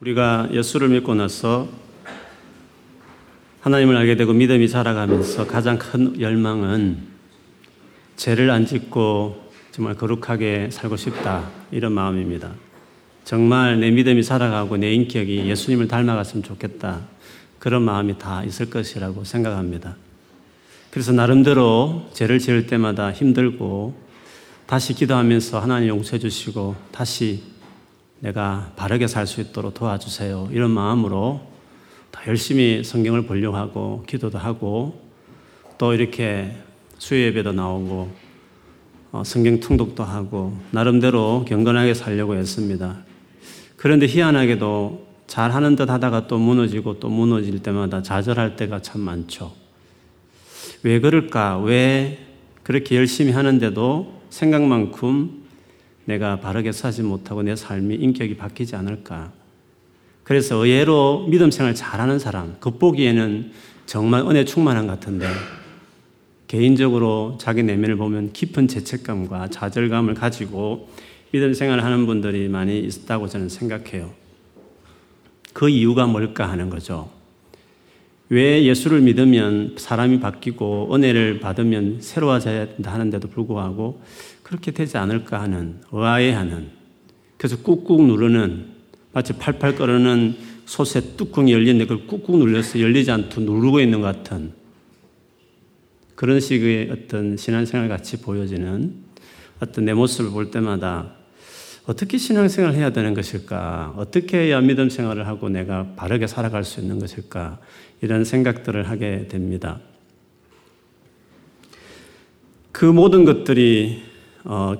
우리가 예수를 믿고 나서 하나님을 알게 되고 믿음이 자라가면서 가장 큰 열망은 죄를 안 짓고 정말 거룩하게 살고 싶다, 이런 마음입니다. 정말 내 믿음이 살아가고 내 인격이 예수님을 닮아갔으면 좋겠다, 그런 마음이 다 있을 것이라고 생각합니다. 그래서 나름대로 죄를 지을 때마다 힘들고 다시 기도하면서 하나님 용서해 주시고 다시 내가 바르게 살 수 있도록 도와주세요, 이런 마음으로 다 열심히 성경을 보려고 하고 기도도 하고 또 이렇게 수요 예배도 나오고 성경 통독도 하고 나름대로 경건하게 살려고 했습니다. 그런데 희한하게도 잘하는 듯 하다가 또 무너지고 또 무너질 때마다 좌절할 때가 참 많죠. 왜 그럴까? 왜 그렇게 열심히 하는데도 생각만큼 내가 바르게 사지 못하고 내 삶이 인격이 바뀌지 않을까? 그래서 의외로 믿음 생활 잘하는 사람, 겉보기에는 정말 은혜 충만한 것 같은데 개인적으로 자기 내면을 보면 깊은 죄책감과 좌절감을 가지고 믿음 생활을 하는 분들이 많이 있다고 저는 생각해요. 그 이유가 뭘까 하는 거죠. 왜 예수를 믿으면 사람이 바뀌고 은혜를 받으면 새로워져야 한다 하는데도 불구하고 그렇게 되지 않을까 하는, 의아해하는, 그래서 꾹꾹 누르는, 마치 팔팔 끓는 솥에 뚜껑이 열리는데 그걸 꾹꾹 눌려서 열리지 않고 누르고 있는 것 같은 그런 식의 어떤 신앙생활 같이 보여지는 어떤 내 모습을 볼 때마다 어떻게 신앙생활을 해야 되는 것일까? 어떻게 해야 믿음생활을 하고 내가 바르게 살아갈 수 있는 것일까? 이런 생각들을 하게 됩니다. 그 모든 것들이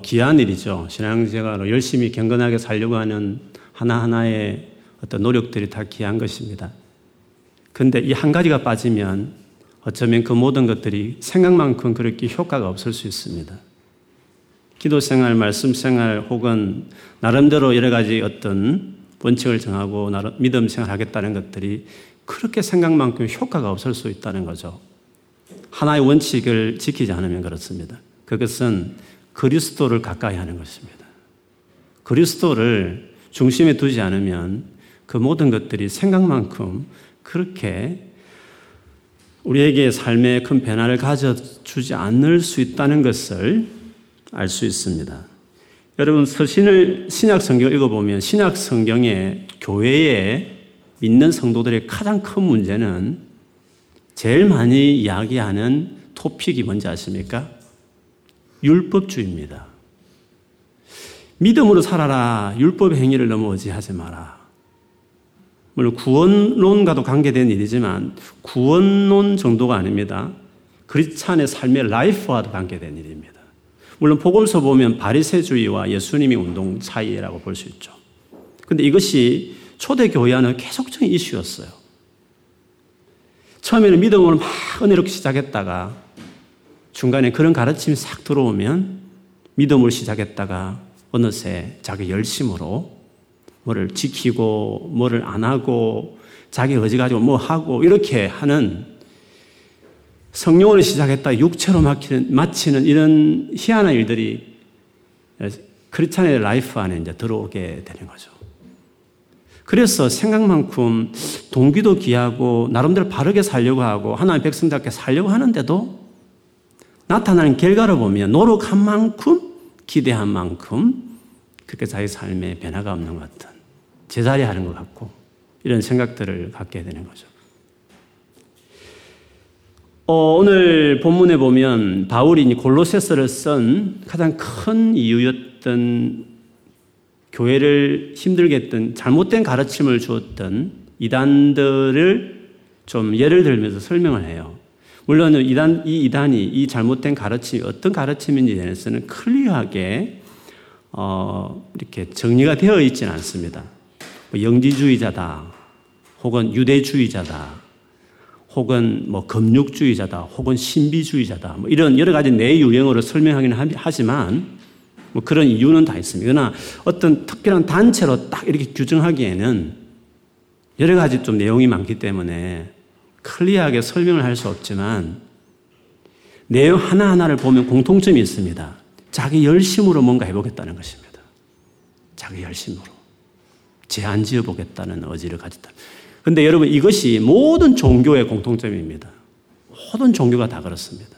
귀한 일이죠. 신앙생활로 열심히 경건하게 살려고 하는 하나하나의 어떤 노력들이 다 귀한 것입니다. 그런데 이 한 가지가 빠지면 어쩌면 그 모든 것들이 생각만큼 그렇게 효과가 없을 수 있습니다. 기도생활, 말씀생활 혹은 나름대로 여러 가지 어떤 원칙을 정하고 믿음생활 하겠다는 것들이 그렇게 생각만큼 효과가 없을 수 있다는 거죠. 하나의 원칙을 지키지 않으면 그렇습니다. 그것은 그리스도를 가까이 하는 것입니다. 그리스도를 중심에 두지 않으면 그 모든 것들이 생각만큼 그렇게 우리에게 삶에 큰 변화를 가져주지 않을 수 있다는 것을 알 수 있습니다. 여러분, 신약 성경을 읽어보면 신약 성경의 교회에 믿는 성도들의 가장 큰 문제는 제일 많이 이야기하는 토픽이 뭔지 아십니까? 율법주의입니다. 믿음으로 살아라. 율법의 행위를 너무 의지하지 마라. 물론 구원론과도 관계된 일이지만 구원론 정도가 아닙니다. 그리스찬의 삶의 라이프와도 관계된 일입니다. 물론 복음서 보면 바리새주의와 예수님의 운동 차이라고 볼 수 있죠. 그런데 이것이 초대교회와는 계속적인 이슈였어요. 처음에는 믿음으로 막 은혜롭게 시작했다가 중간에 그런 가르침이 싹 들어오면 믿음을 시작했다가 어느새 자기 열심으로 뭐를 지키고 뭐를 안 하고 자기 의지 가지고 뭐 하고 이렇게 하는, 성령으로 시작했다 육체로 마치는 이런 희한한 일들이 크리스찬의 라이프 안에 이제 들어오게 되는 거죠. 그래서 생각만큼 동기도 귀하고 나름대로 바르게 살려고 하고 하나님의 백성답게 살려고 하는데도 나타나는 결과를 보면 노력한 만큼, 기대한 만큼 그렇게 자기 삶에 변화가 없는 것 같은, 제자리 하는 것 같고, 이런 생각들을 갖게 되는 거죠. 오늘 본문에 보면 바울이 골로새서를 쓴 가장 큰 이유였던, 교회를 힘들게 했던 잘못된 가르침을 주었던 이단들을 좀 예를 들면서 설명을 해요. 물론 이 잘못된 가르침이 어떤 가르침인지에 대해서는 클리어하게 이렇게 정리가 되어 있지는 않습니다. 영지주의자다, 혹은 유대주의자다, 혹은 뭐 금욕주의자다, 혹은 신비주의자다, 뭐 이런 여러 가지 내 유형으로 설명하기는 하지만 뭐 그런 이유는 다 있습니다. 그러나 어떤 특별한 단체로 딱 이렇게 규정하기에는 여러 가지 좀 내용이 많기 때문에 클리어하게 설명을 할 수 없지만 내용 하나하나를 보면 공통점이 있습니다. 자기 열심으로 뭔가 해보겠다는 것입니다. 자기 열심으로. 제안 지어보겠다는 의지를 가졌다. 그런데 여러분, 이것이 모든 종교의 공통점입니다. 모든 종교가 다 그렇습니다.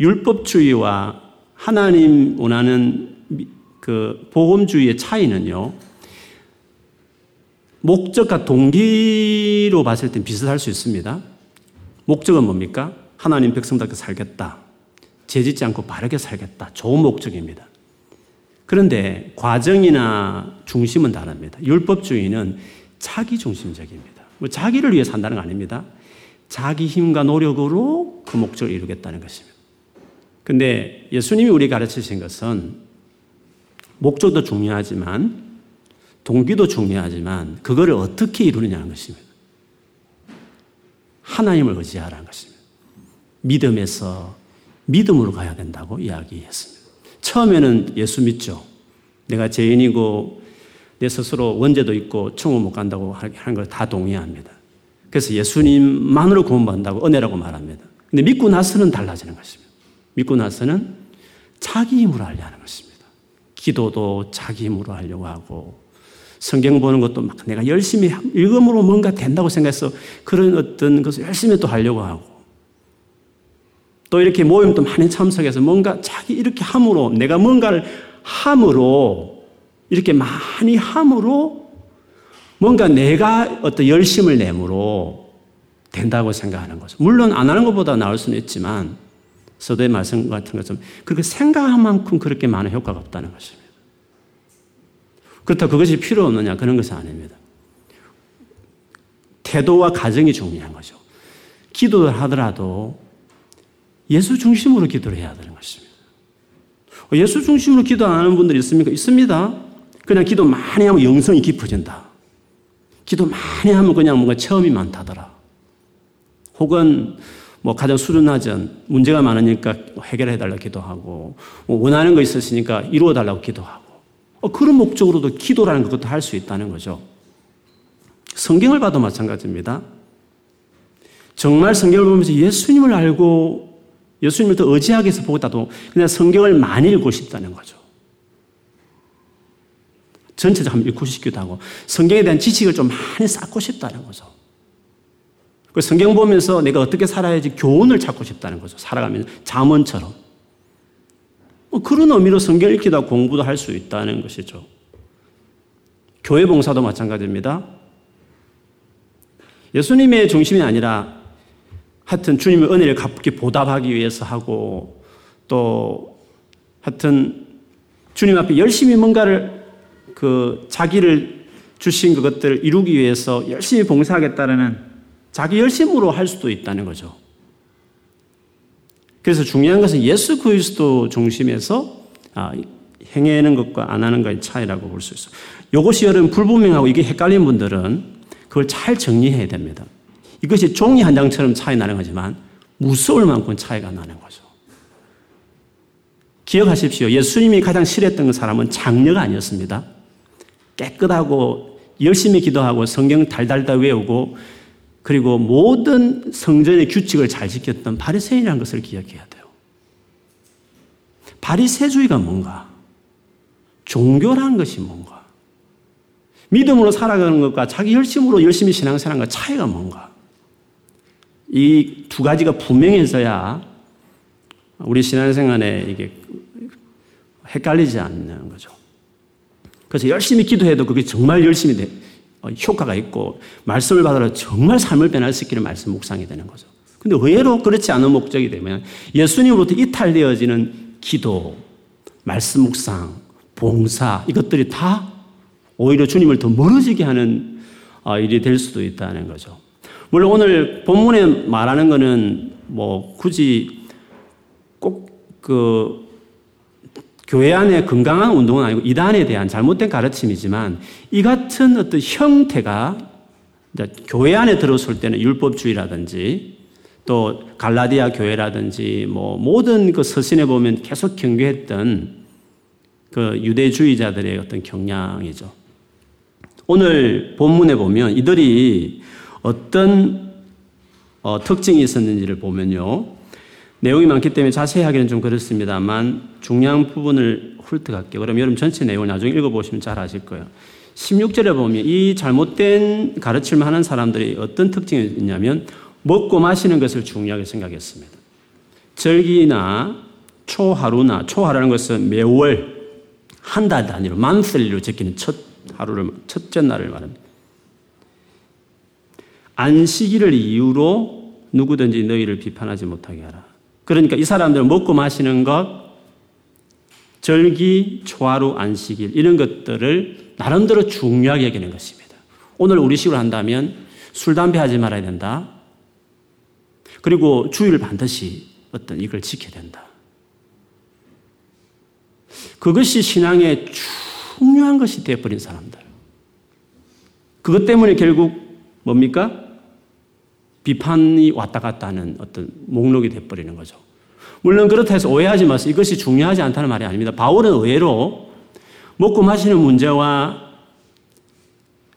율법주의와 하나님 원하는 그 복음주의의 차이는요, 목적과 동기로 봤을 땐 비슷할 수 있습니다. 목적은 뭡니까? 하나님 백성답게 살겠다. 죄짓지 않고 바르게 살겠다. 좋은 목적입니다. 그런데 과정이나 중심은 다릅니다. 율법주의는 자기 중심적입니다. 뭐 자기를 위해 산다는 거 아닙니다. 자기 힘과 노력으로 그 목적을 이루겠다는 것입니다. 그런데 예수님이 우리 가르치신 것은 목적도 중요하지만 동기도 중요하지만 그거를 어떻게 이루느냐는 것입니다. 하나님을 의지하라는 것입니다. 믿음에서 믿음으로 가야 된다고 이야기했습니다. 처음에는 예수 믿죠. 내가 죄인이고 내 스스로 원죄도 있고 천국 못 간다고 하는 걸 다 동의합니다. 그래서 예수님만으로 구원받는다고 은혜라고 말합니다. 그런데 믿고 나서는 달라지는 것입니다. 믿고 나서는 자기 힘으로 하려 하는 것입니다. 기도도 자기 힘으로 하려고 하고 성경 보는 것도 막 내가 열심히 읽음으로 뭔가 된다고 생각해서 그런 어떤 것을 열심히 또 하려고 하고 또 이렇게 모임도 많이 참석해서 뭔가 자기 이렇게 함으로 내가 뭔가를 함으로 이렇게 많이 함으로 뭔가 내가 어떤 열심을 내므로 된다고 생각하는 거죠. 물론 안 하는 것보다 나을 수는 있지만 서도의 말씀 같은 것처럼 그렇게 생각한 만큼 그렇게 많은 효과가 없다는 것입니다. 그렇다고 그것이 필요 없느냐 그런 것은 아닙니다. 태도와 가정이 중요한 거죠. 기도를 하더라도 예수 중심으로 기도를 해야 되는 것입니다. 예수 중심으로 기도 안 하는 분들이 있습니까? 있습니다. 그냥 기도 많이 하면 영성이 깊어진다. 기도 많이 하면 그냥 뭔가 체험이 많다더라. 혹은 뭐 가장 수준 낮은 문제가 많으니까 해결해달라고 기도하고 원하는 거 있으시니까 이루어달라고 기도하고 그런 목적으로도 기도라는 것도 할 수 있다는 거죠. 성경을 봐도 마찬가지입니다. 정말 성경을 보면서 예수님을 알고 예수님을 더 의지하기 위해서 보다도 그냥 성경을 많이 읽고 싶다는 거죠. 전체적으로 한번 읽고 싶기도 하고 성경에 대한 지식을 좀 많이 쌓고 싶다는 거죠. 그 성경 보면서 내가 어떻게 살아야지 교훈을 찾고 싶다는 거죠. 살아가면서 잠언처럼. 그런 의미로 성경 읽기도 하고 공부도 할 수 있다는 것이죠. 교회 봉사도 마찬가지입니다. 예수님의 중심이 아니라 하여튼 주님의 은혜를 갚기 보답하기 위해서 하고 또 하여튼 주님 앞에 열심히 뭔가를 그 자기를 주신 그것들을 이루기 위해서 열심히 봉사하겠다라는 자기 열심으로 할 수도 있다는 거죠. 그래서 중요한 것은 예수 그리스도 중심에서 행하는 것과 안 하는 것의 차이라고 볼 수 있어요. 이것이 여러분 불분명하고 이게 헷갈린 분들은 그걸 잘 정리해야 됩니다. 이것이 종이 한 장처럼 차이 나는 거지만 무서울 만큼 차이가 나는 거죠. 기억하십시오. 예수님이 가장 싫어했던 사람은 장녀가 아니었습니다. 깨끗하고 열심히 기도하고 성경 달달달 외우고 그리고 모든 성전의 규칙을 잘 지켰던 바리새인이라는 것을 기억해야 돼요. 바리새주의가 뭔가? 종교라는 것이 뭔가? 믿음으로 살아가는 것과 자기 열심으로 열심히 신앙생활하는 것과 차이가 뭔가? 이 두 가지가 분명해서야 우리 신앙생활에 이게 헷갈리지 않는 거죠. 그래서 열심히 기도해도 그게 정말 열심히 효과가 있고 말씀을 받으러 정말 삶을 변할 수 있기를 말씀 묵상이 되는 거죠. 근데 의외로 그렇지 않은 목적이 되면 예수님으로부터 이탈되어지는 기도, 말씀 묵상, 봉사 이것들이 다 오히려 주님을 더 멀어지게 하는 일이 될 수도 있다는 거죠. 물론 오늘 본문에 말하는 거는 뭐 굳이 꼭 그 교회 안에 건강한 운동은 아니고 이단에 대한 잘못된 가르침이지만 이 같은 어떤 형태가 교회 안에 들어설 때는 율법주의라든지 또 갈라디아 교회라든지 뭐 모든 그 서신에 보면 계속 경계했던 그 유대주의자들의 어떤 경향이죠. 오늘 본문에 보면 이들이 어떤 특징이 있었는지를 보면요. 내용이 많기 때문에 자세히 하기는 좀 그렇습니다만 중요한 부분을 훑어갈게요. 그럼 여러분 전체 내용을 나중에 읽어보시면 잘 아실 거예요. 16절에 보면 이 잘못된 가르침을 하는 사람들이 어떤 특징이 있냐면 먹고 마시는 것을 중요하게 생각했습니다. 절기나 초하루나, 초하루라는 것은 매월, 한 달 단위로, 만슬리로 지키는 첫 하루를, 첫째 날을 말합니다. 안식일을 이유로 누구든지 너희를 비판하지 못하게 하라. 그러니까 이 사람들은 먹고 마시는 것, 절기, 초하루, 안식일 이런 것들을 나름대로 중요하게 여기는 것입니다. 오늘 우리식으로 한다면 술, 담배 하지 말아야 된다. 그리고 주일 반드시 어떤 이걸 지켜야 된다. 그것이 신앙의 중요한 것이 되어버린 사람들. 그것 때문에 결국 뭡니까? 비판이 왔다 갔다 하는 어떤 목록이 되어버리는 거죠. 물론 그렇다 해서 오해하지 마세요. 이것이 중요하지 않다는 말이 아닙니다. 바울은 의외로 먹고 마시는 문제와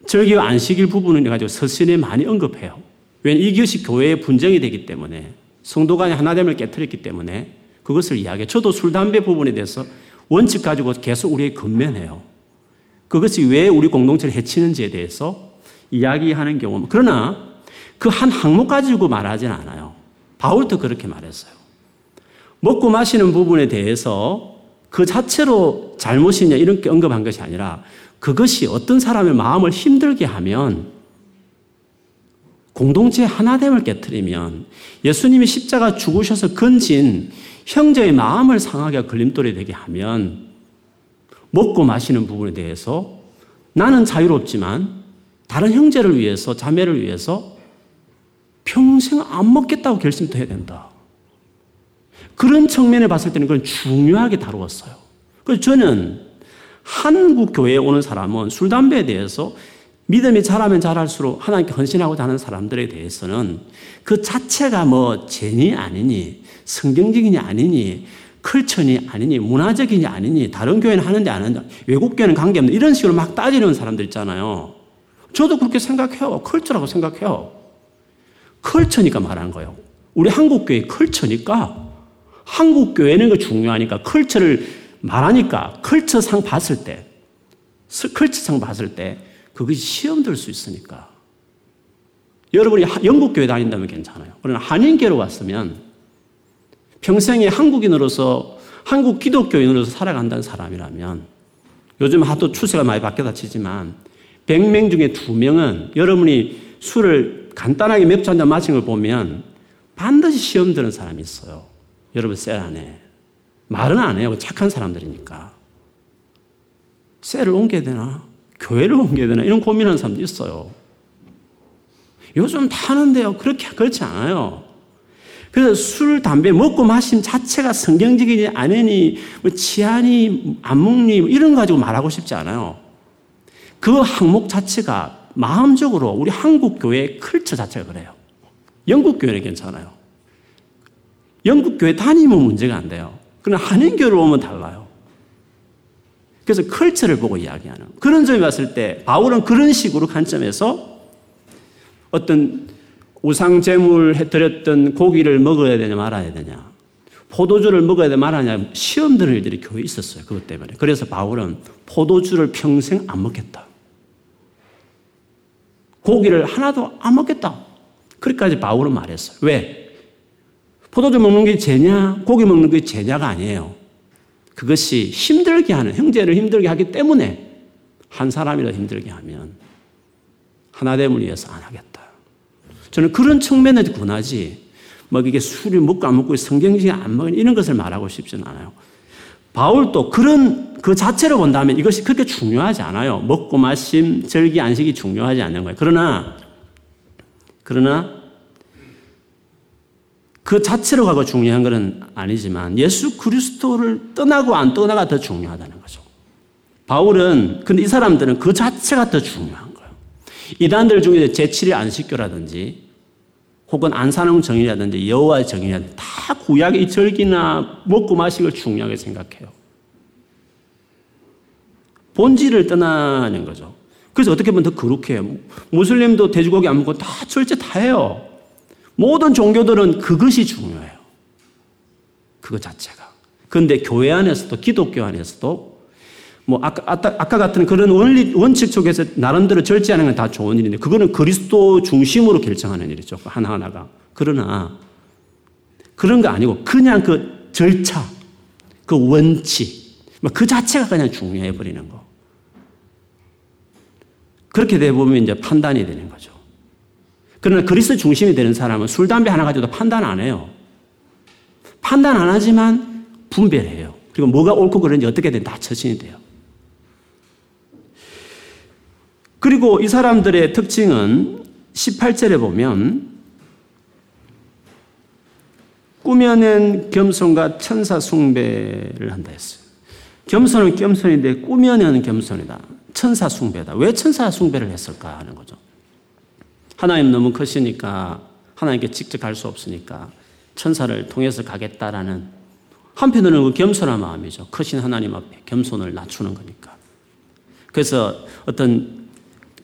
절기와 안식일 부분을 가지고 서신에 많이 언급해요. 왜냐하면 이것이 교회의 분쟁이 되기 때문에, 성도 간의 하나됨을 깨뜨렸기 때문에 그것을 이야기해요. 저도 술, 담배 부분에 대해서 원칙 가지고 계속 우리에게 건면해요. 그것이 왜 우리 공동체를 해치는지에 대해서 이야기하는 경우. 그러나 그 한 항목 가지고 말하지는 않아요. 바울도 그렇게 말했어요. 먹고 마시는 부분에 대해서 그 자체로 잘못이냐 이렇게 언급한 것이 아니라 그것이 어떤 사람의 마음을 힘들게 하면, 공동체의 하나됨을 깨트리면, 예수님이 십자가 죽으셔서 건진 형제의 마음을 상하게 걸림돌이 되게 하면 먹고 마시는 부분에 대해서 나는 자유롭지만 다른 형제를 위해서, 자매를 위해서 평생 안 먹겠다고 결심도 해야 된다. 그런 측면에 봤을 때는 그건 중요하게 다루었어요. 그래서 저는 한국 교회에 오는 사람은 술, 담배에 대해서 믿음이 자라면 자랄수록 하나님께 헌신하고자 하는 사람들에 대해서는 그 자체가 뭐 죄니 아니니, 성경적이니 아니니, 컬처니 아니니, 문화적이니 아니니, 다른 교회는 하는데 안 하는데, 외국 교회는 관계없는, 이런 식으로 막 따지는 사람들 있잖아요. 저도 그렇게 생각해요. 컬처라고 생각해요. 컬처니까 말하는 거예요. 우리 한국 교회 컬처니까, 한국 교회는 그 중요하니까, 컬처를 말하니까, 컬처상 봤을 때, 컬처상 봤을 때 그것이 시험 될 수 있으니까. 여러분이 영국 교회 다닌다면 괜찮아요. 그러나 한인교회로 왔으면 평생에 한국인으로서, 한국 기독교인으로서 살아간다는 사람이라면, 요즘 하도 추세가 많이 바뀌다 치지만 100명 중에 2명은 여러분이 술을 간단하게 맥주 한잔 마신 걸 보면 반드시 시험 드는 사람이 있어요. 여러분 셀 안에. 말은 안 해요. 착한 사람들이니까. 셀을 옮겨야 되나? 교회를 옮겨야 되나? 이런 고민하는 사람도 있어요. 요즘 다 하는데요. 그렇지 않아요. 그래서 술, 담배, 먹고 마심 자체가 성경적이니, 아니니, 뭐 치안이, 안 먹니, 뭐 이런 거 가지고 말하고 싶지 않아요. 그 항목 자체가 마음적으로 우리 한국 교회의 컬처 자체가 그래요. 영국 교회는 괜찮아요. 영국 교회 다니면 문제가 안 돼요. 그러나 한인교회로 오면 달라요. 그래서 컬처를 보고 이야기하는, 그런 점에 봤을 때 바울은 그런 식으로 관점에서 어떤 우상 제물 해드렸던 고기를 먹어야 되냐 말아야 되냐, 포도주를 먹어야 되냐 말아야 되냐 시험 드는 일들이 교회에 있었어요. 그것 때문에. 그래서 바울은 포도주를 평생 안 먹겠다, 고기를 하나도 안 먹겠다, 그렇게까지 바울은 말했어요. 왜? 포도주 먹는 게 죄냐, 고기 먹는 게 죄냐가 아니에요. 그것이 힘들게 하는, 형제를 힘들게 하기 때문에, 한 사람이라도 힘들게 하면 하나됨을 위해서 안 하겠다. 저는 그런 측면에서 권하지, 막 이게 술을 먹고 안 먹고 성경지에 안 먹는 이런 것을 말하고 싶지는 않아요. 바울도 그런 그 자체로 본다면 이것이 그렇게 중요하지 않아요. 먹고 마심, 절기, 안식이 중요하지 않는 거예요. 그러나 그 자체로 가고 중요한 것은 아니지만 예수 그리스도를 떠나고 안 떠나가 더 중요하다는 거죠. 바울은, 근데 이 사람들은 그 자체가 더 중요한 거예요. 이단들 중에 제7의 안식교라든지 혹은 안산홍 정의라든지 여호와의 정의라든지 다 구약의 절기나 먹고 마시는 걸 중요하게 생각해요. 본질을 떠나는 거죠. 그래서 어떻게 보면 더 거룩해요. 무슬림도 돼지고기 안 먹고 다 절제 다 해요. 모든 종교들은 그것이 중요해요. 그것 자체가. 그런데 교회 안에서도, 기독교 안에서도 뭐 아까 같은 그런 원칙 속에서 나름대로 절제하는 건 다 좋은 일인데 그거는 그리스도 중심으로 결정하는 일이죠. 하나하나가. 그러나 그런 거 아니고 그냥 그 절차, 그 원칙, 그 자체가 그냥 중요해버리는 거. 그렇게 돼보면 이제 판단이 되는 거죠. 그러나 그리스도 중심이 되는 사람은 술, 담배 하나 가지고도 판단 안 해요. 판단 안 하지만 분별해요. 그리고 뭐가 옳고 그른지 어떻게든 다 처신이 돼요. 그리고 이 사람들의 특징은 18절에 보면 꾸며낸 겸손과 천사 숭배를 한다 했어요. 겸손은 겸손인데 꾸며낸 겸손이다. 천사 숭배다. 왜 천사 숭배를 했을까 하는 거죠. 하나님 너무 크시니까 하나님께 직접 갈 수 없으니까 천사를 통해서 가겠다라는 한편으로는 그 겸손한 마음이죠. 크신 하나님 앞에 겸손을 낮추는 거니까. 그래서 어떤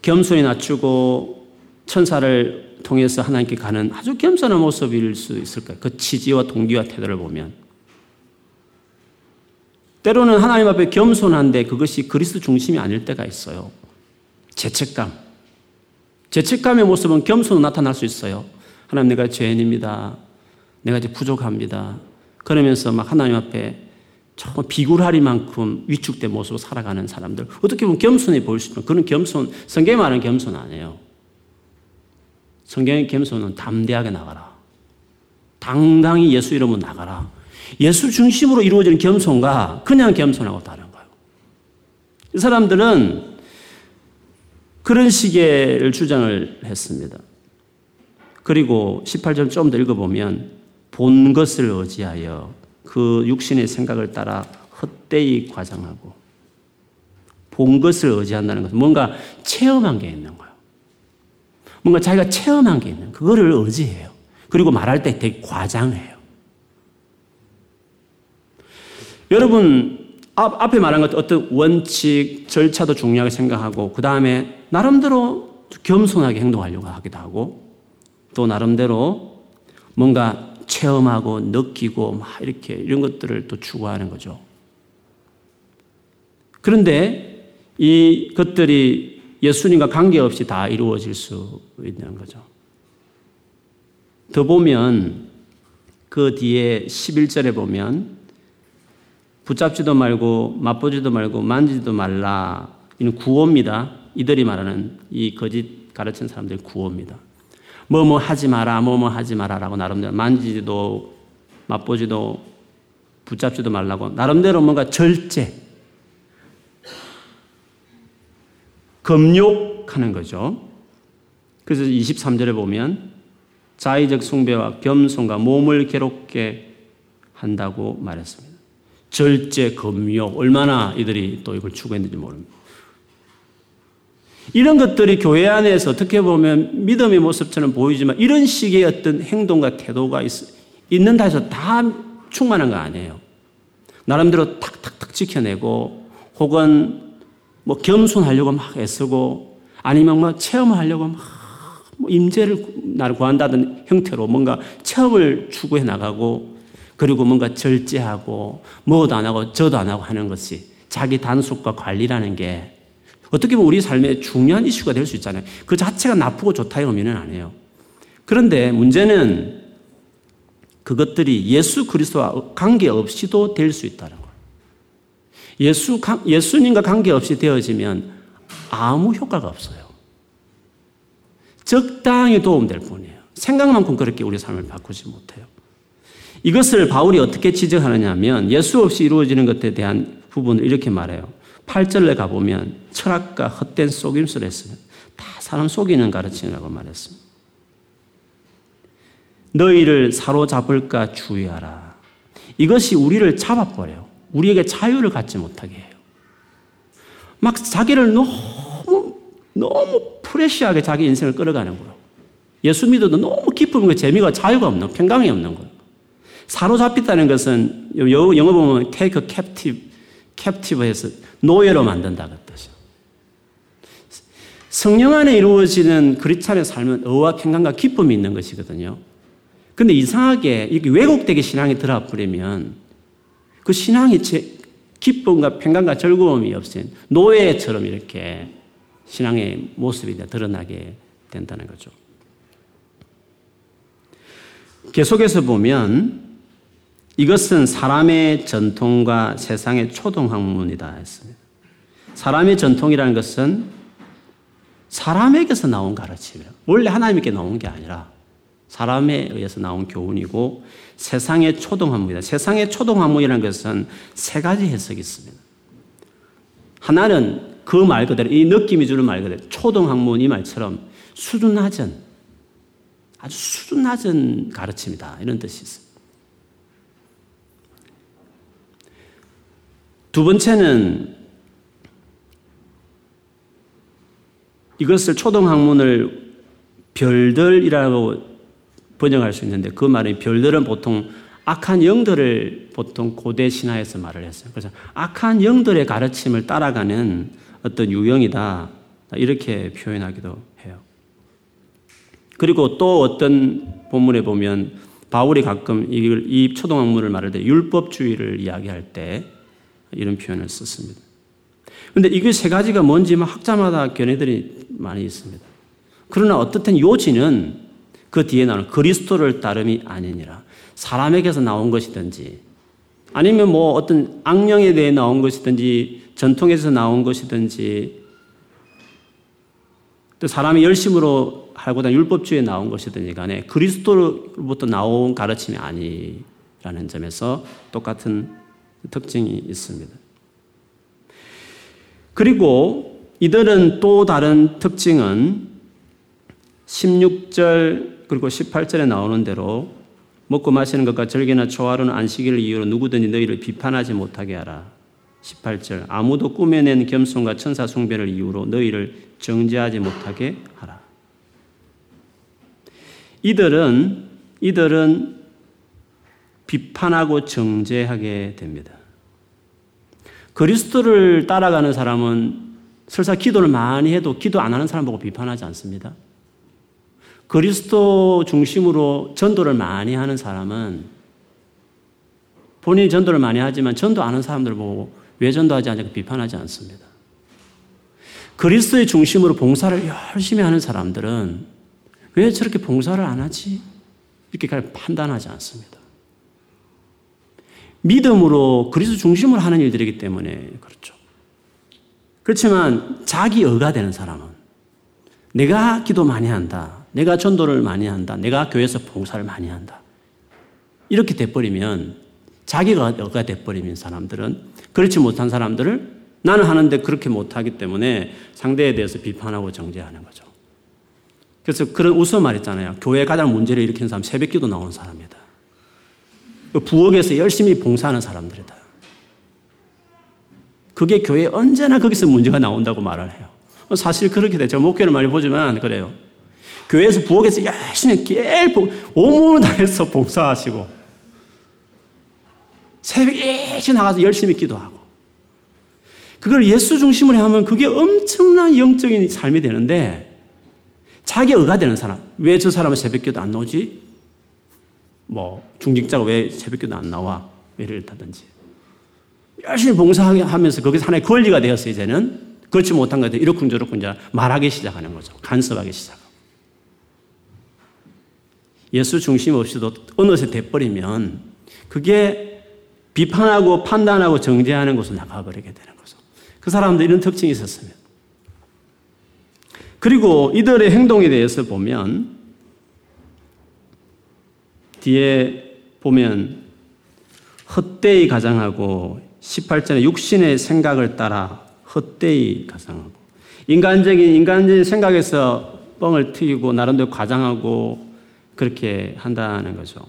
겸손히 낮추고 천사를 통해서 하나님께 가는 아주 겸손한 모습일 수 있을 거예요. 그 취지와 동기와 태도를 보면. 때로는 하나님 앞에 겸손한데 그것이 그리스도 중심이 아닐 때가 있어요. 죄책감. 죄책감의 모습은 겸손으로 나타날 수 있어요. 하나님 내가 죄인입니다. 내가 이제 부족합니다. 그러면서 막 하나님 앞에 정말 비굴하리만큼 위축된 모습으로 살아가는 사람들. 어떻게 보면 겸손해 보일 수 있는 그런 겸손, 성경이 말하는 겸손 아니에요. 성경의 겸손은 담대하게 나가라. 당당히 예수 이름으로 나가라. 예수 중심으로 이루어지는 겸손과 그냥 겸손하고 다른 거예요. 이 사람들은 그런 식의 주장을 했습니다. 그리고 18절 좀 더 읽어보면 본 것을 의지하여 그 육신의 생각을 따라 헛되이 과장하고 본 것을 의지한다는 것은 뭔가 체험한 게 있는 거예요. 뭔가 자기가 체험한 게 있는 그거를 의지해요. 그리고 말할 때 되게 과장해요. 여러분 앞에 말한 것 어떤 원칙, 절차도 중요하게 생각하고 그 다음에 나름대로 겸손하게 행동하려고 하기도 하고 또 나름대로 뭔가 체험하고 느끼고 막 이렇게 이런 것들을 또 추구하는 거죠. 그런데 이 것들이 예수님과 관계없이 다 이루어질 수 있는 거죠. 더 보면 그 뒤에 11절에 보면 붙잡지도 말고 맛보지도 말고 만지지도 말라. 이는 구호입니다. 이들이 말하는 이 거짓 가르친 사람들의 구호입니다. 뭐뭐 하지 마라, 뭐뭐 하지 마라라고 나름대로 만지지도 맛보지도 붙잡지도 말라고 나름대로 뭔가 절제, 금욕하는 거죠. 그래서 23절에 보면 자의적 숭배와 겸손과 몸을 괴롭게 한다고 말했습니다. 절제, 금욕, 얼마나 이들이 또 이걸 추구했는지 모릅니다. 이런 것들이 교회 안에서 어떻게 보면 믿음의 모습처럼 보이지만 이런 식의 어떤 행동과 태도가 있는다 해서 다 충만한 거 아니에요. 나름대로 탁탁탁 지켜내고 혹은 뭐 겸손하려고 막 애쓰고 아니면 뭐 체험하려고 막 임재를 나를 구한다는 형태로 뭔가 체험을 추구해 나가고 그리고 뭔가 절제하고 뭐도 안 하고 저도 안 하고 하는 것이 자기 단속과 관리라는 게 어떻게 보면 우리 삶의 중요한 이슈가 될 수 있잖아요. 그 자체가 나쁘고 좋다의 의미는 아니에요. 그런데 문제는 그것들이 예수 그리스도와 관계없이도 될 수 있다는 거예요. 예수님과 관계없이 되어지면 아무 효과가 없어요. 적당히 도움될 뿐이에요. 생각만큼 그렇게 우리 삶을 바꾸지 못해요. 이것을 바울이 어떻게 지적하느냐 하면 예수 없이 이루어지는 것에 대한 부분을 이렇게 말해요. 8절에 가보면 철학과 헛된 속임수를 했어요. 다 사람 속이는 가르침이라고 말했습니다. 너희를 사로잡을까 주의하라. 이것이 우리를 잡아버려요. 우리에게 자유를 갖지 못하게 해요. 막 자기를 너무 프레시하게 자기 인생을 끌어가는 거예요. 예수 믿어도 너무 기쁨인 거예요. 재미가 자유가 없는 거예요. 평강이 없는 거예요. 사로잡혔다는 것은 영어 보면 take a captive에서 노예로 만든다는 뜻이에요. 성령 안에 이루어지는 그리스도의 삶은 의와 평강과 기쁨이 있는 것이거든요. 그런데 이상하게 이렇게 왜곡되게 신앙이 들어와 버리면 그 신앙이 기쁨과 평강과 즐거움이 없인 노예처럼 이렇게 신앙의 모습이 드러나게 된다는 거죠. 계속해서 보면 이것은 사람의 전통과 세상의 초동학문이다 했습니다. 사람의 전통이라는 것은 사람에게서 나온 가르침이에요. 원래 하나님께 나온 게 아니라 사람에 의해서 나온 교훈이고 세상의 초동학문이다. 세상의 초동학문이라는 것은 세 가지 해석이 있습니다. 하나는 그 말 그대로 이 느낌이 주는 말 그대로 초동학문 이 말처럼 수준 낮은 아주 수준 낮은 가르침이다. 이런 뜻이 있습니다. 두 번째는 이것을 초동학문을 별들이라고 번역할 수 있는데 그 말이 별들은 보통 악한 영들을 보통 고대 신화에서 말을 했어요. 그래서 악한 영들의 가르침을 따라가는 어떤 유형이다 이렇게 표현하기도 해요. 그리고 또 어떤 본문에 보면 바울이 가끔 이 초동학문을 말할 때 율법주의를 이야기할 때 이런 표현을 썼습니다. 그런데 이게 세 가지가 뭔지 학자마다 견해들이 많이 있습니다. 그러나 어떻든 요지는 그 뒤에 나오는 그리스도를 따름이 아니니라. 사람에게서 나온 것이든지 아니면 어떤 악령에 대해 나온 것이든지 전통에서 나온 것이든지 또 사람이 열심으로 하고 난 율법주의에 나온 것이든지 간에 그리스도로부터 나온 가르침이 아니라는 점에서 똑같은 특징이 있습니다. 그리고 이들은 또 다른 특징은 16절 그리고 18절에 나오는 대로 먹고 마시는 것과 절개나 초하루는 안식일을 이유로 누구든지 너희를 비판하지 못하게 하라. 18절 아무도 꾸며낸 겸손과 천사 숭배를 이유로 너희를 정죄하지 못하게 하라. 이들은 비판하고 정죄하게 됩니다. 그리스도를 따라가는 사람은 설사 기도를 많이 해도 기도 안 하는 사람 보고 비판하지 않습니다. 그리스도 중심으로 전도를 많이 하는 사람은 본인이 전도를 많이 하지만 전도 안 하는 사람들 보고 왜 전도하지 않냐고 비판하지 않습니다. 그리스도의 중심으로 봉사를 열심히 하는 사람들은 왜 저렇게 봉사를 안 하지? 이렇게 판단하지 않습니다. 믿음으로 그리스도 중심으로 하는 일들이기 때문에 그렇죠. 그렇지만 자기 의가 되는 사람은 내가 기도 많이 한다. 내가 전도를 많이 한다. 내가 교회에서 봉사를 많이 한다. 이렇게 돼버리면 자기가 의가 돼버리는 사람들은 그렇지 못한 사람들을 나는 하는데 그렇게 못하기 때문에 상대에 대해서 비판하고 정죄하는 거죠. 그래서 그런 우스운 말 있잖아요. 교회에 가장 문제를 일으키는 사람 새벽기도 나오는 사람이다. 부엌에서 열심히 봉사하는 사람들이다. 그게 교회에 언제나 거기서 문제가 나온다고 말을 해요. 사실 그렇게 돼요. 제가 목회를 많이 보지만 그래요. 교회에서 부엌에서 열심히 온몸을 다해서 봉사하시고 새벽에 일찍 나가서 열심히 기도하고 그걸 예수 중심으로 하면 그게 엄청난 영적인 삶이 되는데 자기 의가 되는 사람 왜 저 사람은 새벽기도 안 나오지? 중직자가 왜 새벽기도 안 나와? 왜 이랬다든지 열심히 봉사하면서 거기서 하나의 권리가 되었어요. 이제는 그렇지 못한 것들 이렇쿵저렇쿵 말하기 시작하는 거죠. 간섭하기 시작하고 예수 중심 없이도 어느새 돼버리면 그게 비판하고 판단하고 정죄하는 곳으로 나가버리게 되는 거죠. 그 사람도 이런 특징이 있었습니다. 그리고 이들의 행동에 대해서 보면 뒤에 보면 헛되이 가장하고 18절에 육신의 생각을 따라 헛되이 가장하고 인간적인 생각에서 뻥을 튀기고 나름대로 과장하고 그렇게 한다는 거죠.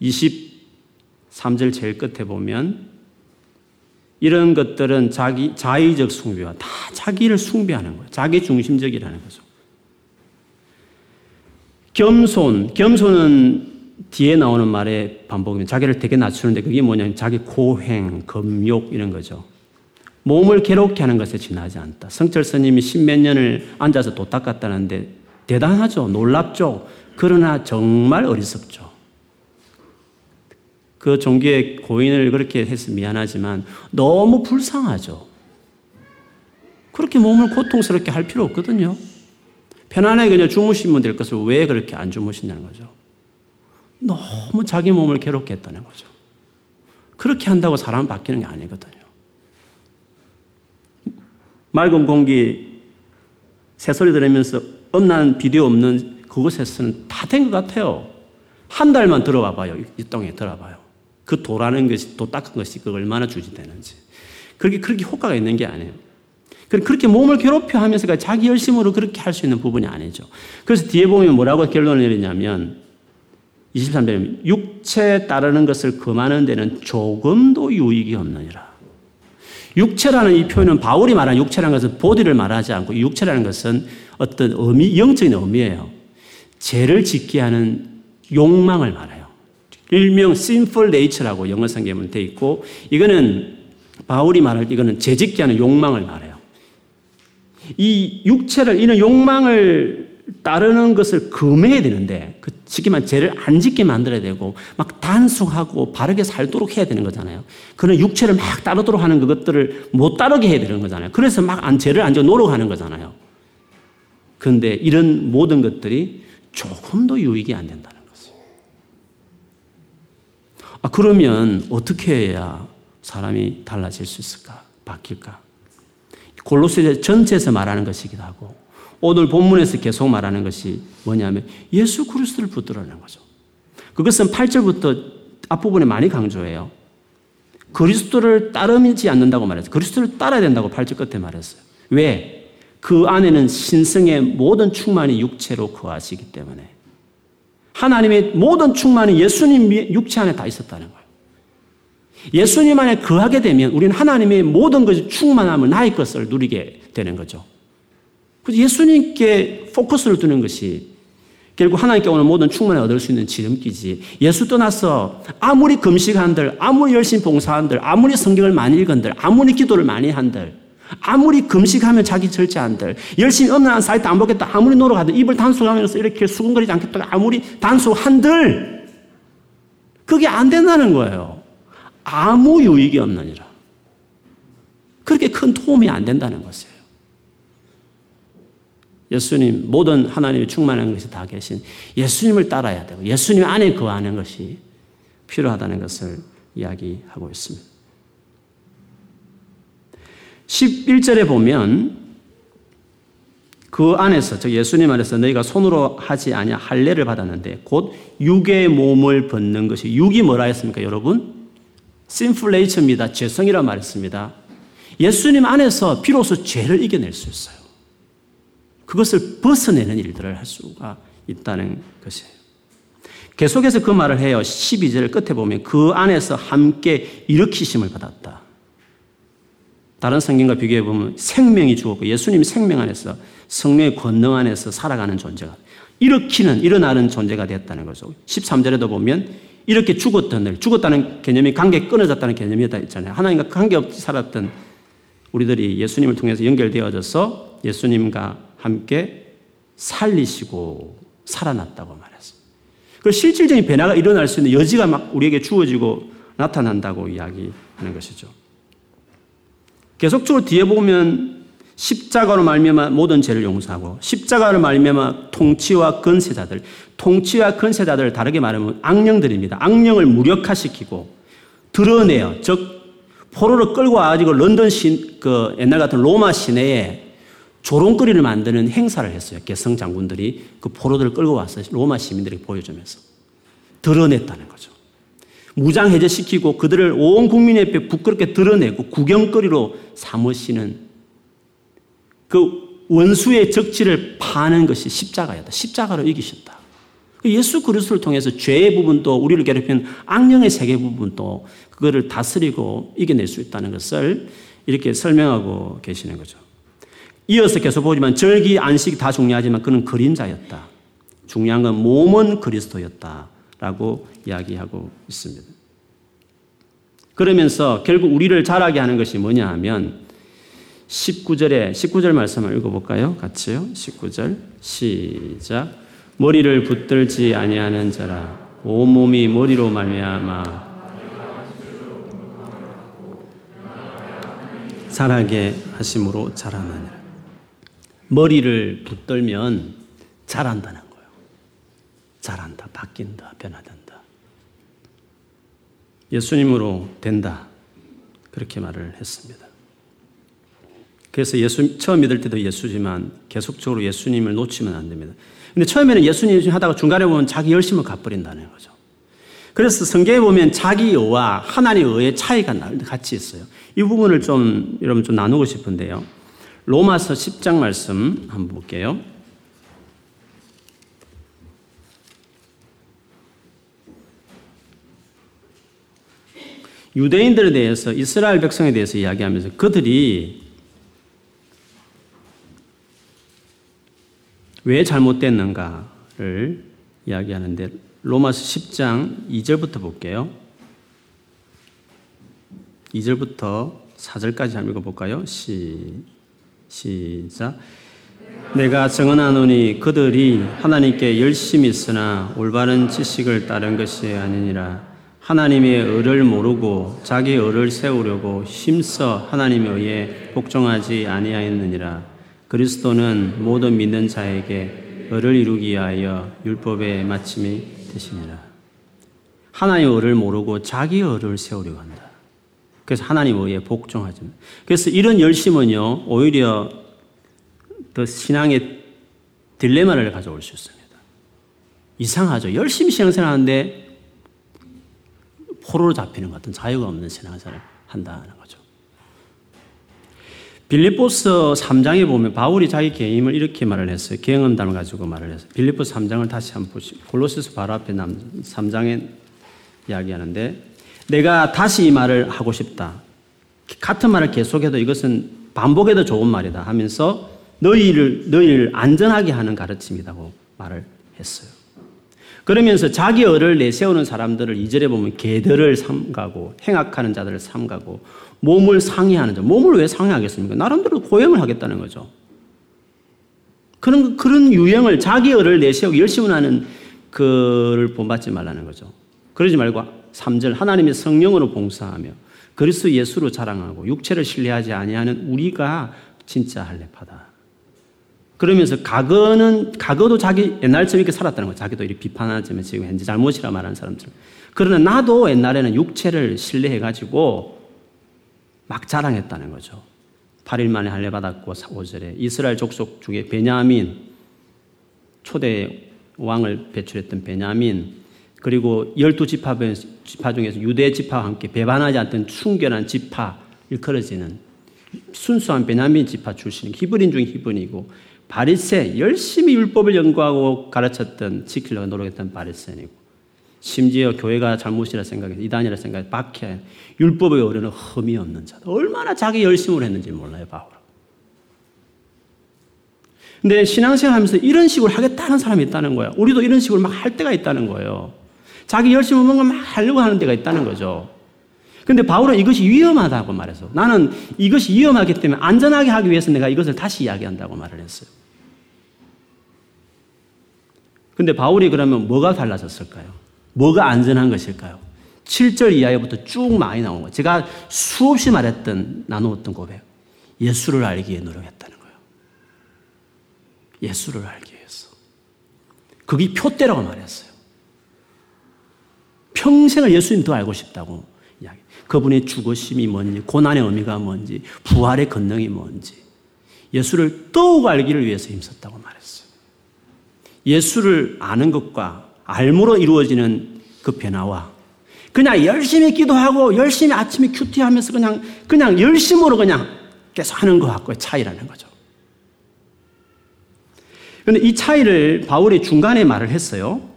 23절 제일 끝에 보면 이런 것들은 자의적 숭배와 다 자기를 숭배하는 거예요. 자기 중심적이라는 거죠. 겸손은 뒤에 나오는 말에 반복이면 자기를 되게 낮추는데 그게 뭐냐면 자기 고행, 금욕 이런 거죠. 몸을 괴롭게 하는 것에 지나지 않다. 성철 스님이 십몇 년을 앉아서 도 닦았다는데 대단하죠. 놀랍죠. 그러나 정말 어리석죠. 그 종교의 고인을 그렇게 해서 미안하지만 너무 불쌍하죠. 그렇게 몸을 고통스럽게 할 필요 없거든요. 편안하게 그냥 주무시면 될 것을 왜 그렇게 안 주무신다는 거죠. 너무 자기 몸을 괴롭게 했다는 거죠. 그렇게 한다고 사람은 바뀌는 게 아니거든요. 맑은 공기, 새소리 들으면서 엄난 비디오 없는 그곳에서는 다 된 것 같아요. 한 달만 들어와 봐요. 이 땅에 들어와 봐요. 그 도라는 것이, 도 닦은 것이 그걸 얼마나 주지되는지. 그렇게 효과가 있는 게 아니에요. 그렇게 몸을 괴롭혀 하면서 자기 열심으로 그렇게 할 수 있는 부분이 아니죠. 그래서 뒤에 보면 뭐라고 결론을 내리냐면 23절에 육체에 따르는 것을 금하는 데는 조금도 유익이 없느니라. 육체라는 이 표현은 바울이 말하는 육체라는 것은 보디를 말하지 않고 이 육체라는 것은 어떤 의미, 영적인 의미예요. 죄를 짓게 하는 욕망을 말해요. 일명 sinful nature라고 영어 성경에 되어 있고 이거는 바울이 말할 때 이거는 죄 짓게 하는 욕망을 말해요. 이 육체를 이런 욕망을 따르는 것을 금해야 되는데 그 지키만 죄를 안 짓게 만들어야 되고 막 단속하고 바르게 살도록 해야 되는 거잖아요. 그런 육체를 막 따르도록 하는 그것들을 못 따르게 해야 되는 거잖아요. 그래서 막 죄를 안 지고 노력하는 거잖아요. 그런데 이런 모든 것들이 조금도 유익이 안 된다는 거죠. 그러면 어떻게 해야 사람이 달라질 수 있을까? 바뀔까? 골로새 전체에서 말하는 것이기도 하고 오늘 본문에서 계속 말하는 것이 뭐냐면 예수 그리스도를 붙들어내는 거죠. 그것은 8절부터 앞부분에 많이 강조해요. 그리스도를 따르지 않는다고 말했어요. 그리스도를 따라야 된다고 8절 끝에 말했어요. 왜? 그 안에는 신성의 모든 충만이 육체로 거하시기 때문에 하나님의 모든 충만이 예수님 육체 안에 다 있었다는 거예요. 예수님 안에 거하게 되면 우리는 하나님의 모든 것이 충만함을 나의 것을 누리게 되는 거죠. 그래서 예수님께 포커스를 두는 것이 결국 하나님께 오는 모든 충만을 얻을 수 있는 지름길이지 예수 떠나서 아무리 금식한들, 아무리 열심히 봉사한들, 아무리 성경을 많이 읽은들, 아무리 기도를 많이 한들, 아무리 금식하면 자기 절제한들, 열심히 엄난한 사이트 안 보겠다, 아무리 노력하든 입을 단속하면서 이렇게 수근거리지 않겠다, 아무리 단속한들 그게 안 된다는 거예요. 아무 유익이 없느니라. 그렇게 큰 도움이 안 된다는 것이에요. 예수님, 모든 하나님이 충만한 것이 다 계신 예수님을 따라야 되고 예수님 안에 거하는 것이 필요하다는 것을 이야기하고 있습니다. 11절에 보면 그 안에서, 즉 예수님 안에서 너희가 손으로 하지 아니하 할례를 받았는데 곧 육의 몸을 벗는 것이, 육이 뭐라 했습니까 여러분? sinful nature입니다. 죄성이라고 말했습니다. 예수님 안에서 비로소 죄를 이겨낼 수 있어요. 그것을 벗어내는 일들을 할 수가 있다는 것이에요. 계속해서 그 말을 해요. 12절 끝에 보면 그 안에서 함께 일으키심을 받았다. 다른 성경과 비교해보면 생명이 죽었고 예수님 생명 안에서 성령의 권능 안에서 살아가는 존재가 일으키는, 일어나는 존재가 됐다는 거죠. 13절에도 보면 이렇게 죽었던 일, 죽었다는 개념이 관계 끊어졌다는 개념이 있잖아요. 하나님과 관계없이 살았던 우리들이 예수님을 통해서 연결되어져서 예수님과 함께 살리시고 살아났다고 말했어요. 그 실질적인 변화가 일어날 수 있는 여지가 막 우리에게 주어지고 나타난다고 이야기하는 것이죠. 계속적으로 뒤에 보면 십자가로 말미암아 모든 죄를 용서하고 십자가로 말미암아 통치와 권세자들, 통치와 권세자들을 다르게 말하면 악령들입니다. 악령을 무력화시키고 드러내요. 즉 포로를 끌고 와가지고 런던 그 옛날 같은 로마 시내에 조롱거리를 만드는 행사를 했어요. 개성 장군들이 그 포로들을 끌고 와서 로마 시민들에게 보여주면서 드러냈다는 거죠. 무장해제시키고 그들을 온 국민 앞에 부끄럽게 드러내고 구경거리로 삼으시는 그 원수의 적지를 파는 것이 십자가였다. 십자가로 이기셨다. 예수 그리스도를 통해서 죄의 부분도 우리를 괴롭히는 악령의 세계 부분도 그거를 다스리고 이겨낼 수 있다는 것을 이렇게 설명하고 계시는 거죠. 이어서 계속 보지만 절기, 안식 다 중요하지만 그는 그림자였다. 중요한 건 몸은 그리스도였다라고 이야기하고 있습니다. 그러면서 결국 우리를 자라게 하는 것이 뭐냐 하면 19절 말씀을 읽어볼까요? 같이요. 19절 시작. 머리를 붙들지 아니하는 자라 온몸이 머리로 말미암아 자라게 하심으로 자라나니라. 머리를 붙들면 자란다는 거예요. 자란다, 바뀐다, 변화된다. 예수님으로 된다. 그렇게 말을 했습니다. 그래서 예수 처음 믿을 때도 예수지만 계속적으로 예수님을 놓치면 안 됩니다. 근데 처음에는 예수님 하다가 중간에 보면 자기 열심을 갚버린다는 거죠. 그래서 성경에 보면 자기 의와 하나님의 의의 차이가 같이 있어요. 이 부분을 좀 여러분 좀 나누고 싶은데요. 로마서 10장 말씀 한번 볼게요. 유대인들에 대해서 이스라엘 백성에 대해서 이야기하면서 그들이 왜 잘못됐는가를 이야기하는데 로마서 10장 2절부터 볼게요. 2절부터 4절까지 한번 읽어볼까요? 시작. 내가 증언하노니 그들이 하나님께 열심히 있으나 올바른 지식을 따른 것이 아니니라. 하나님의 의를 모르고 자기 의를 세우려고 힘써 하나님의 의에 복종하지 아니하였느니라. 그리스도는 모든 믿는 자에게 의를 이루기 위하여 율법의 마침이 되시니라. 하나님의 의를 모르고 자기 의를 세우려고 한다. 그래서 하나님의 의에 복종하지. 그래서 이런 열심은요, 오히려 더 신앙의 딜레마를 가져올 수 있습니다. 이상하죠. 열심히 신앙생활 하는데 포로로 잡히는 것 같은 자유가 없는 신앙생활을 한다는 거죠. 빌립보서 3장에 보면 바울이 자기 계임을 이렇게 말을 했어요. 경험담을 가지고 말을 했어요. 빌립보서 3장을 다시 한번 보시고 골로새서 바로 앞에 3장에 이야기하는데 내가 다시 이 말을 하고 싶다. 같은 말을 계속해도 이것은 반복해도 좋은 말이다 하면서 너희를 안전하게 하는 가르침이라고 말을 했어요. 그러면서 자기 의를 내세우는 사람들을 2절에 보면 개들을 삼가고 행악하는 자들을 삼가고 몸을 상해하는 자. 몸을 왜 상해하겠습니까? 나름대로 고행을 하겠다는 거죠. 그런 유형을 자기 의를 내세우고 열심히 하는 그를 본받지 말라는 거죠. 그러지 말고 3절 하나님의 성령으로 봉사하며 그리스도 예수로 자랑하고 육체를 신뢰하지 아니하는 우리가 진짜 할례파다. 그러면서 과거도 자기 옛날처럼 이렇게 살았다는 거예요. 자기도 이렇게 비판하자면 지금 현재 잘못이라 말하는 사람처럼. 그러나 나도 옛날에는 육체를 신뢰해가지고 막 자랑했다는 거죠. 8일 만에 할례 받았고 5절에 이스라엘 족속 중에 베냐민, 초대 왕을 배출했던 베냐민, 그리고 12지파 중에서 유대 지파와 함께 배반하지 않던 순결한 지파 일컬어지는 순수한 베냐민 지파 출신, 히브리인 중 히브리이고 바리새, 열심히 율법을 연구하고 가르쳤던 지키려고 노력했던 바리새인이고 심지어 교회가 잘못이라 생각해서 이단이라 생각해서 박해, 율법의 어려는 흠이 없는 자다. 얼마나 자기 열심을 했는지 몰라요, 바울. 근데 신앙생활 하면서 이런 식으로 하겠다는 사람이 있다는 거야. 우리도 이런 식으로 막 할 때가 있다는 거예요. 자기 열심을 뭔가 막 하려고 하는 데가 있다는 거죠. 근데 바울은 이것이 위험하다고 말해서 나는 이것이 위험하기 때문에 안전하게 하기 위해서 내가 이것을 다시 이야기한다고 말을 했어요. 근데 바울이 그러면 뭐가 달라졌을까요? 뭐가 안전한 것일까요? 7절 이하부터 쭉 많이 나온 거예요. 제가 수없이 나누었던 고백. 예수를 알기 위해 노력했다는 거예요. 예수를 알기 위해서. 그게 표대라고 말했어요. 평생을 예수님 더 알고 싶다고 이야기. 그분의 죽으심이 뭔지, 고난의 의미가 뭔지, 부활의 권능이 뭔지. 예수를 더욱 알기를 위해서 힘썼다고 말했어요. 예수를 아는 것과 알므로 이루어지는 그 변화와 그냥 열심히 기도하고 열심히 아침에 큐티하면서 그냥 열심으로 그냥 계속 하는 것하고의 차이라는 거죠. 그런데 이 차이를 바울이 중간에 말을 했어요.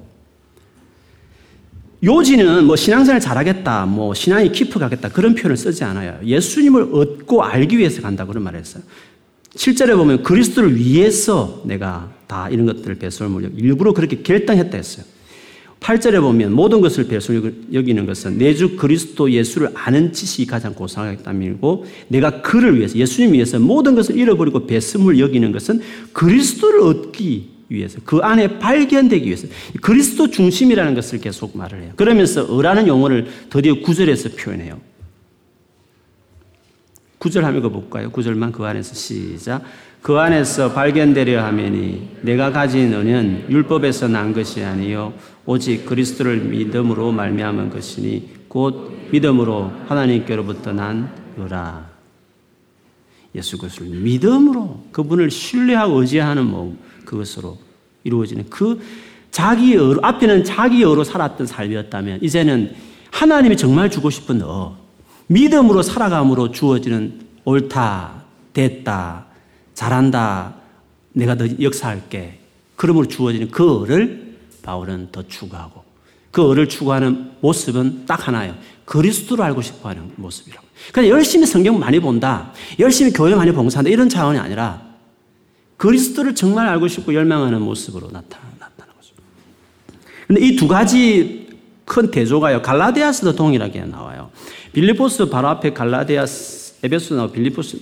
요지는 뭐 신앙생활 잘하겠다, 뭐 신앙이 깊어 가겠다 그런 표현을 쓰지 않아요. 예수님을 얻고 알기 위해서 간다 그런 말을 했어요. 7절에 보면 그리스도를 위해서 내가 다 이런 것들을 배설물로 일부러 그렇게 결단했다 했어요. 8절에 보면 모든 것을 배설물로 여기는 것은 내 주 그리스도 예수를 아는 지식이 가장 고상하겠다이고 내가 그를 위해서 예수님 위해서 모든 것을 잃어버리고 배설물로 여기는 것은 그리스도를 얻기 위해서 그 안에 발견되기 위해서 그리스도 중심이라는 것을 계속 말을 해요. 그러면서 의라는 용어를 드디어 9절에서 표현해요. 9절 한번 읽어볼까요? 9절만 그 안에서 시작. 그 안에서 발견되려 하매니 내가 가진 은은 율법에서 난 것이 아니요 오직 그리스도를 믿음으로 말미암은 것이니 곧 믿음으로 하나님께로부터 난 의라. 예수 그리스도를 믿음으로 그분을 신뢰하고 의지하는 몸 그것으로 이루어지는 그 자기 의로, 앞에는 자기 의로 살았던 삶이었다면 이제는 하나님이 정말 주고 싶은 믿음으로 살아감으로 주어지는 옳다, 됐다, 잘한다, 내가 더 역사할게. 그러므로 주어지는 그 의를 바울은 더 추구하고 그 의를 추구하는 모습은 딱 하나예요. 그리스도를 알고 싶어하는 모습이라고. 그냥 열심히 성경 많이 본다, 열심히 교회 많이 봉사한다 이런 차원이 아니라 그리스도를 정말 알고 싶고 열망하는 모습으로 나타나는 거죠. 그런데 이 두 가지 큰 대조가요. 갈라디아서도 동일하게 나와요. 빌립보스 바로 앞에 갈라디아서, 에베소 나오고 빌립보스,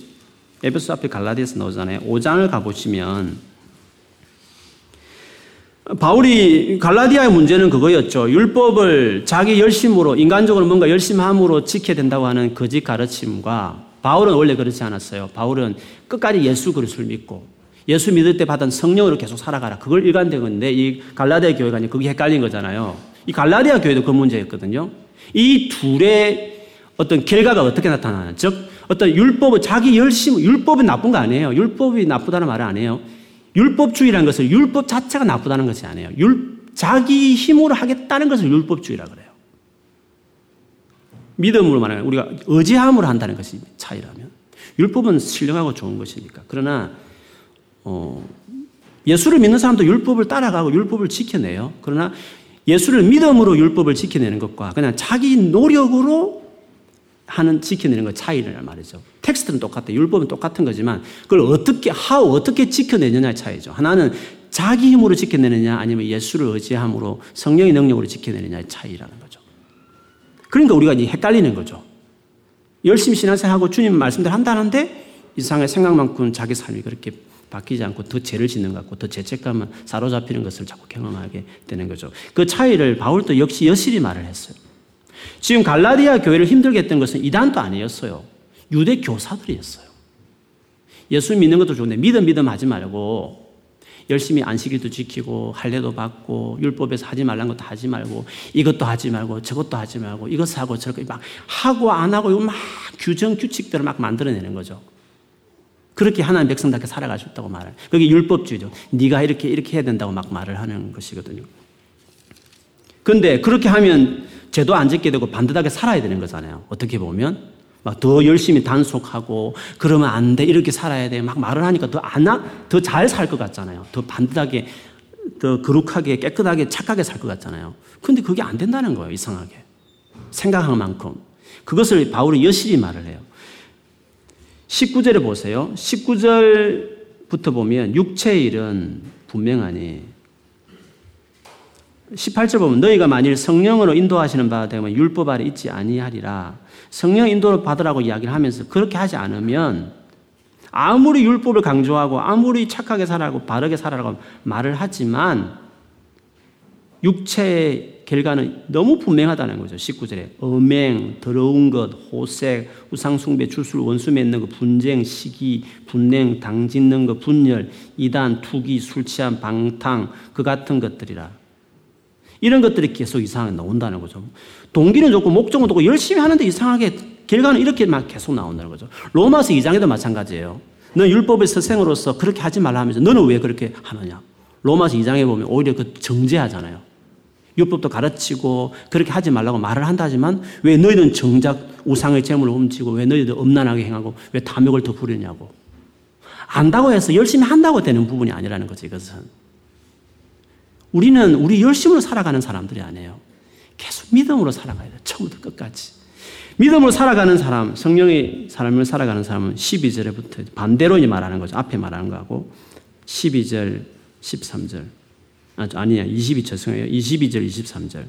에베소 앞에 갈라디아서 나오잖아요. 5장을 가보시면 바울이 갈라디아의 문제는 그거였죠. 율법을 자기 열심으로 인간적으로 뭔가 열심함으로 지켜야 된다고 하는 거짓 가르침과 바울은 원래 그렇지 않았어요. 바울은 끝까지 예수 그리스도를 믿고 예수 믿을 때 받은 성령으로 계속 살아가라. 그걸 일관된 건데 이 갈라디아 교회가 그게 헷갈린 거잖아요. 이 갈라디아 교회도 그 문제였거든요. 이 둘의 어떤 결과가 어떻게 나타나냐. 즉 어떤 율법을 자기 열심, 율법이 나쁜 거 아니에요. 율법이 나쁘다는 말은 아니에요. 율법주의라는 것은 율법 자체가 나쁘다는 것이 아니에요. 자기 힘으로 하겠다는 것을 율법주의라고 그래요. 믿음으로 말하면 우리가 의지함으로 한다는 것이 차이라면 율법은 신령하고 좋은 것이니까. 그러나 예수를 믿는 사람도 율법을 따라가고 율법을 지켜내요. 그러나 예수를 믿음으로 율법을 지켜내는 것과 그냥 자기 노력으로 하는 지켜내는 것 차이를 말이죠. 텍스트는 똑같아요. 율법은 똑같은 거지만 그걸 어떻게 어떻게 지켜내느냐의 차이죠. 하나는 자기 힘으로 지켜내느냐 아니면 예수를 의지함으로 성령의 능력으로 지켜내느냐의 차이라는 거죠. 그러니까 우리가 이제 헷갈리는 거죠. 열심히 신앙생활하고 주님 말씀대로 한다는데 이상의 생각만큼 자기 삶이 그렇게 바뀌지 않고 더 죄를 짓는 것 같고 더 죄책감은 사로잡히는 것을 자꾸 경험하게 되는 거죠. 그 차이를 바울도 역시 여실히 말을 했어요. 지금 갈라디아 교회를 힘들게 했던 것은 이단도 아니었어요. 유대 교사들이었어요. 예수 믿는 것도 좋은데 믿음 하지 말고 열심히 안식일도 지키고 할례도 받고 율법에서 하지 말라는 것도 하지 말고 이것도 하지 말고 저것도 하지 말고 이것을 하고 저렇게 막 하고 안 하고 이거 막 규정 규칙대로 막 만들어내는 거죠. 그렇게 하나님 백성답게 살아갈 수 있다고 말해요. 그게 율법주의죠. 네가 이렇게 해야 된다고 막 말을 하는 것이거든요. 그런데 그렇게 하면 죄도 안 짓게 되고 반듯하게 살아야 되는 거잖아요. 어떻게 보면 막 더 열심히 단속하고 그러면 안 돼 이렇게 살아야 돼 막 말을 하니까 더 잘 살 것 같잖아요. 더 반듯하게 더 거룩하게 깨끗하게 착하게 살 것 같잖아요. 그런데 그게 안 된다는 거예요. 이상하게 생각한 만큼 그것을 바울이 여실히 말을 해요. 19절에 보세요. 19절부터 보면 육체의 일은 분명하니 18절 보면 너희가 만일 성령으로 인도하시는 바 되면 율법 아래 있지 아니하리라. 성령 인도를 받으라고 이야기를 하면서 그렇게 하지 않으면 아무리 율법을 강조하고 아무리 착하게 살아라고 바르게 살아라고 말을 하지만 육체의 결과는 너무 분명하다는 거죠. 19절에 음행, 더러운 것, 호색, 우상숭배, 주술, 원수 맺는 것, 분쟁, 시기, 분냉, 당짓는 것, 분열, 이단, 투기, 술 취한, 방탕 그 같은 것들이라. 이런 것들이 계속 이상하게 나온다는 거죠. 동기는 좋고 목적은 좋고 열심히 하는데 이상하게 결과는 이렇게 막 계속 나온다는 거죠. 로마서 2장에도 마찬가지예요. 너 율법의 서생으로서 그렇게 하지 말라 하면서 너는 왜 그렇게 하느냐. 로마서 2장에 보면 오히려 그 정죄하잖아요. 율법도 가르치고 그렇게 하지 말라고 말을 한다지만 왜 너희는 정작 우상의 재물을 훔치고 왜 너희들 음란하게 행하고 왜 탐욕을 더 부리냐고. 안다고 해서 열심히 한다고 되는 부분이 아니라는 거죠. 이것은. 우리는 우리 열심으로 살아가는 사람들이 아니에요. 계속 믿음으로 살아가야 돼요. 처음부터 끝까지. 믿음으로 살아가는 사람, 성령의 사람을 살아가는 사람은 12절에부터 반대로 말하는 거죠. 앞에 말하는 거하고 12절, 13절. 22절, 23절.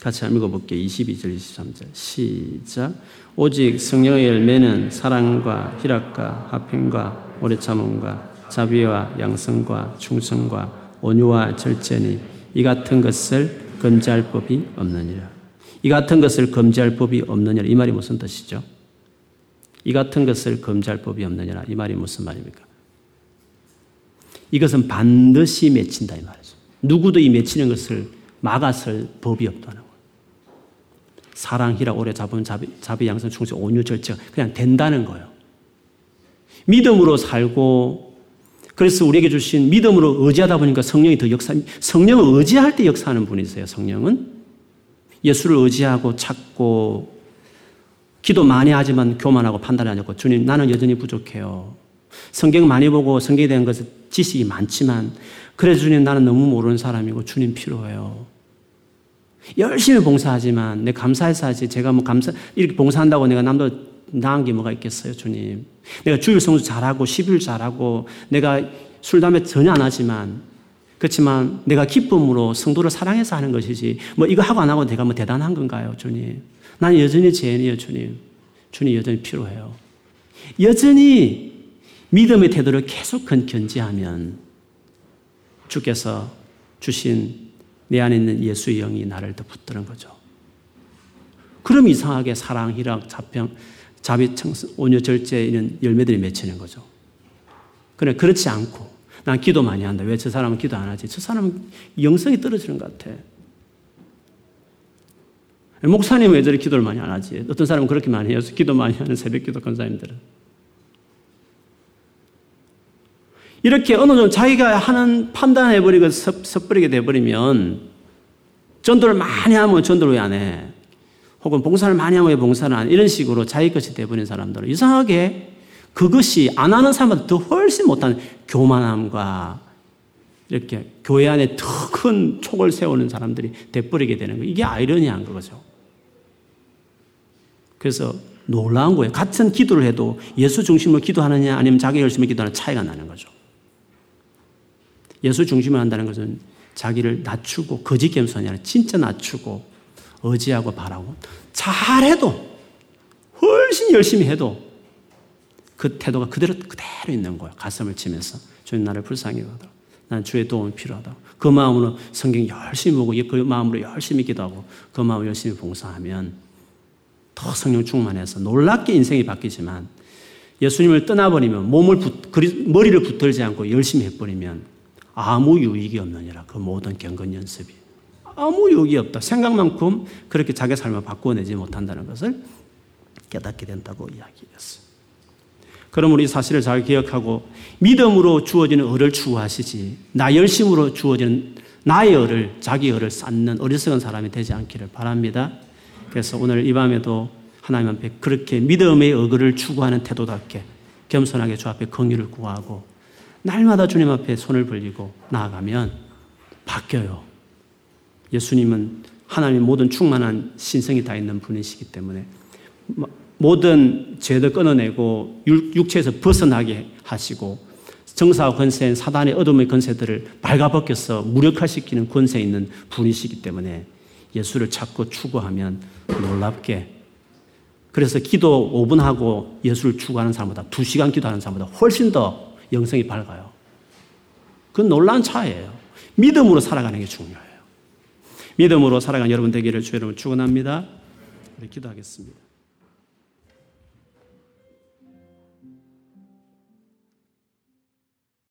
같이 한번 읽어볼게요. 22절, 23절. 시작. 오직 성령의 열매는 사랑과 희락과 화평과 오래참음과 자비와 양성과 충성과 온유와 절제니 이 같은 것을 금지할 법이 없느니라. 이 같은 것을 금지할 법이 없느니라. 이 말이 무슨 뜻이죠? 이 같은 것을 금지할 법이 없느냐. 이 말이 무슨 말입니까? 이것은 반드시 맺힌다 이 말이죠. 누구도 이 맺히는 것을 막아설 법이 없다는 거예요. 사랑, 희락, 오래, 자본, 자비, 양선, 충성, 온유, 절제가 그냥 된다는 거예요. 믿음으로 살고, 그래서 우리에게 주신 믿음으로 의지하다 보니까 성령이 더 성령을 의지할 때 역사하는 분이세요. 성령은 예수를 의지하고 찾고 기도 많이 하지만 교만하고 판단하지 않고, 주님 나는 여전히 부족해요. 성경 많이 보고 성경에 대한 것은 지식이 많지만, 그래서 주님 나는 너무 모르는 사람이고 주님 필요해요. 열심히 봉사하지만 내 감사해서 하지, 제가 뭐 이렇게 봉사한다고 내가 남도 나은 게 뭐가 있겠어요, 주님. 내가 주일 성수 잘하고 10일 잘하고 내가 술 담배 전혀 안 하지만, 그렇지만 내가 기쁨으로 성도를 사랑해서 하는 것이지 뭐 이거 하고 안 하고 내가 뭐 대단한 건가요, 주님. 난 여전히 죄인이에요, 주님. 주님 여전히 필요해요. 여전히 믿음의 태도를 계속 견지하면 주께서 주신 내 안에 있는 예수의 영이 나를 더 붙드는 거죠. 그럼 이상하게 사랑, 희락, 자평, 자비, 청승, 온유, 절제 이런 열매들이 맺히는 거죠. 그런데 그렇지 않고 난 기도 많이 한다. 왜 저 사람은 기도 안 하지? 저 사람은 영성이 떨어지는 것 같아. 목사님은 왜 저렇게 기도를 많이 안 하지? 어떤 사람은 그렇게 많이 해서 기도 많이 하는 새벽기도 권사님들은. 이렇게 어느 정도 자기가 하는 판단해버리고 섣부리게 돼버리면, 전도를 많이 하면 전도를 왜 안 해? 혹은 봉사를 많이 하면 왜 봉사를 안 해? 이런 식으로 자기 것이 돼버린 사람들은 이상하게 그것이 안 하는 사람보다 더 훨씬 못하는 교만함과 이렇게 교회 안에 더 큰 촉을 세우는 사람들이 돼버리게 되는 거예요. 이게 아이러니한 거죠. 그래서 놀라운 거예요. 같은 기도를 해도 예수 중심으로 기도하느냐 아니면 자기 열심히 기도하느냐 차이가 나는 거죠. 예수 중심을 한다는 것은 자기를 낮추고 거짓 겸손이 아니라 진짜 낮추고 의지하고 바라고, 잘해도 훨씬 열심히 해도 그 태도가 그대로 있는 거예요. 가슴을 치면서 주님 나를 불쌍히 여기도록, 난 주의 도움이 필요하다고, 그 마음으로 성경 열심히 보고 그 마음으로 열심히 기도하고 그 마음으로 열심히 봉사하면 더 성령 충만해서 놀랍게 인생이 바뀌지만, 예수님을 떠나버리면 머리를 붙들지 않고 열심히 해버리면 아무 유익이 없느니라. 그 모든 경건 연습이 아무 유익이 없다. 생각만큼 그렇게 자기 삶을 바꾸어내지 못한다는 것을 깨닫게 된다고 이야기했어요. 그러므로 이 사실을 잘 기억하고 믿음으로 주어지는 의를 추구하시지, 나 열심으로 주어지는 나의 의를, 자기 의를 쌓는 어리석은 사람이 되지 않기를 바랍니다. 그래서 오늘 이 밤에도 하나님 앞에 그렇게 믿음의 의를 추구하는 태도답게 겸손하게 주 앞에 긍휼을 구하고 날마다 주님 앞에 손을 벌리고 나아가면 바뀌어요. 예수님은 하나님의 모든 충만한 신성이 다 있는 분이시기 때문에 모든 죄도 끊어내고 육체에서 벗어나게 하시고 정사와 권세인 사단의 어둠의 권세들을 발가벗겨서 무력화시키는 권세 있는 분이시기 때문에 예수를 찾고 추구하면 놀랍게, 그래서 기도 5분 하고 예수를 추구하는 사람보다 2시간 기도하는 사람보다 훨씬 더 영성이 밝아요. 그건 놀라운 차이예요. 믿음으로 살아가는 게 중요해요. 믿음으로 살아가는 여러분 되기를 주의 이름으로 축원합니다. 우리 기도하겠습니다.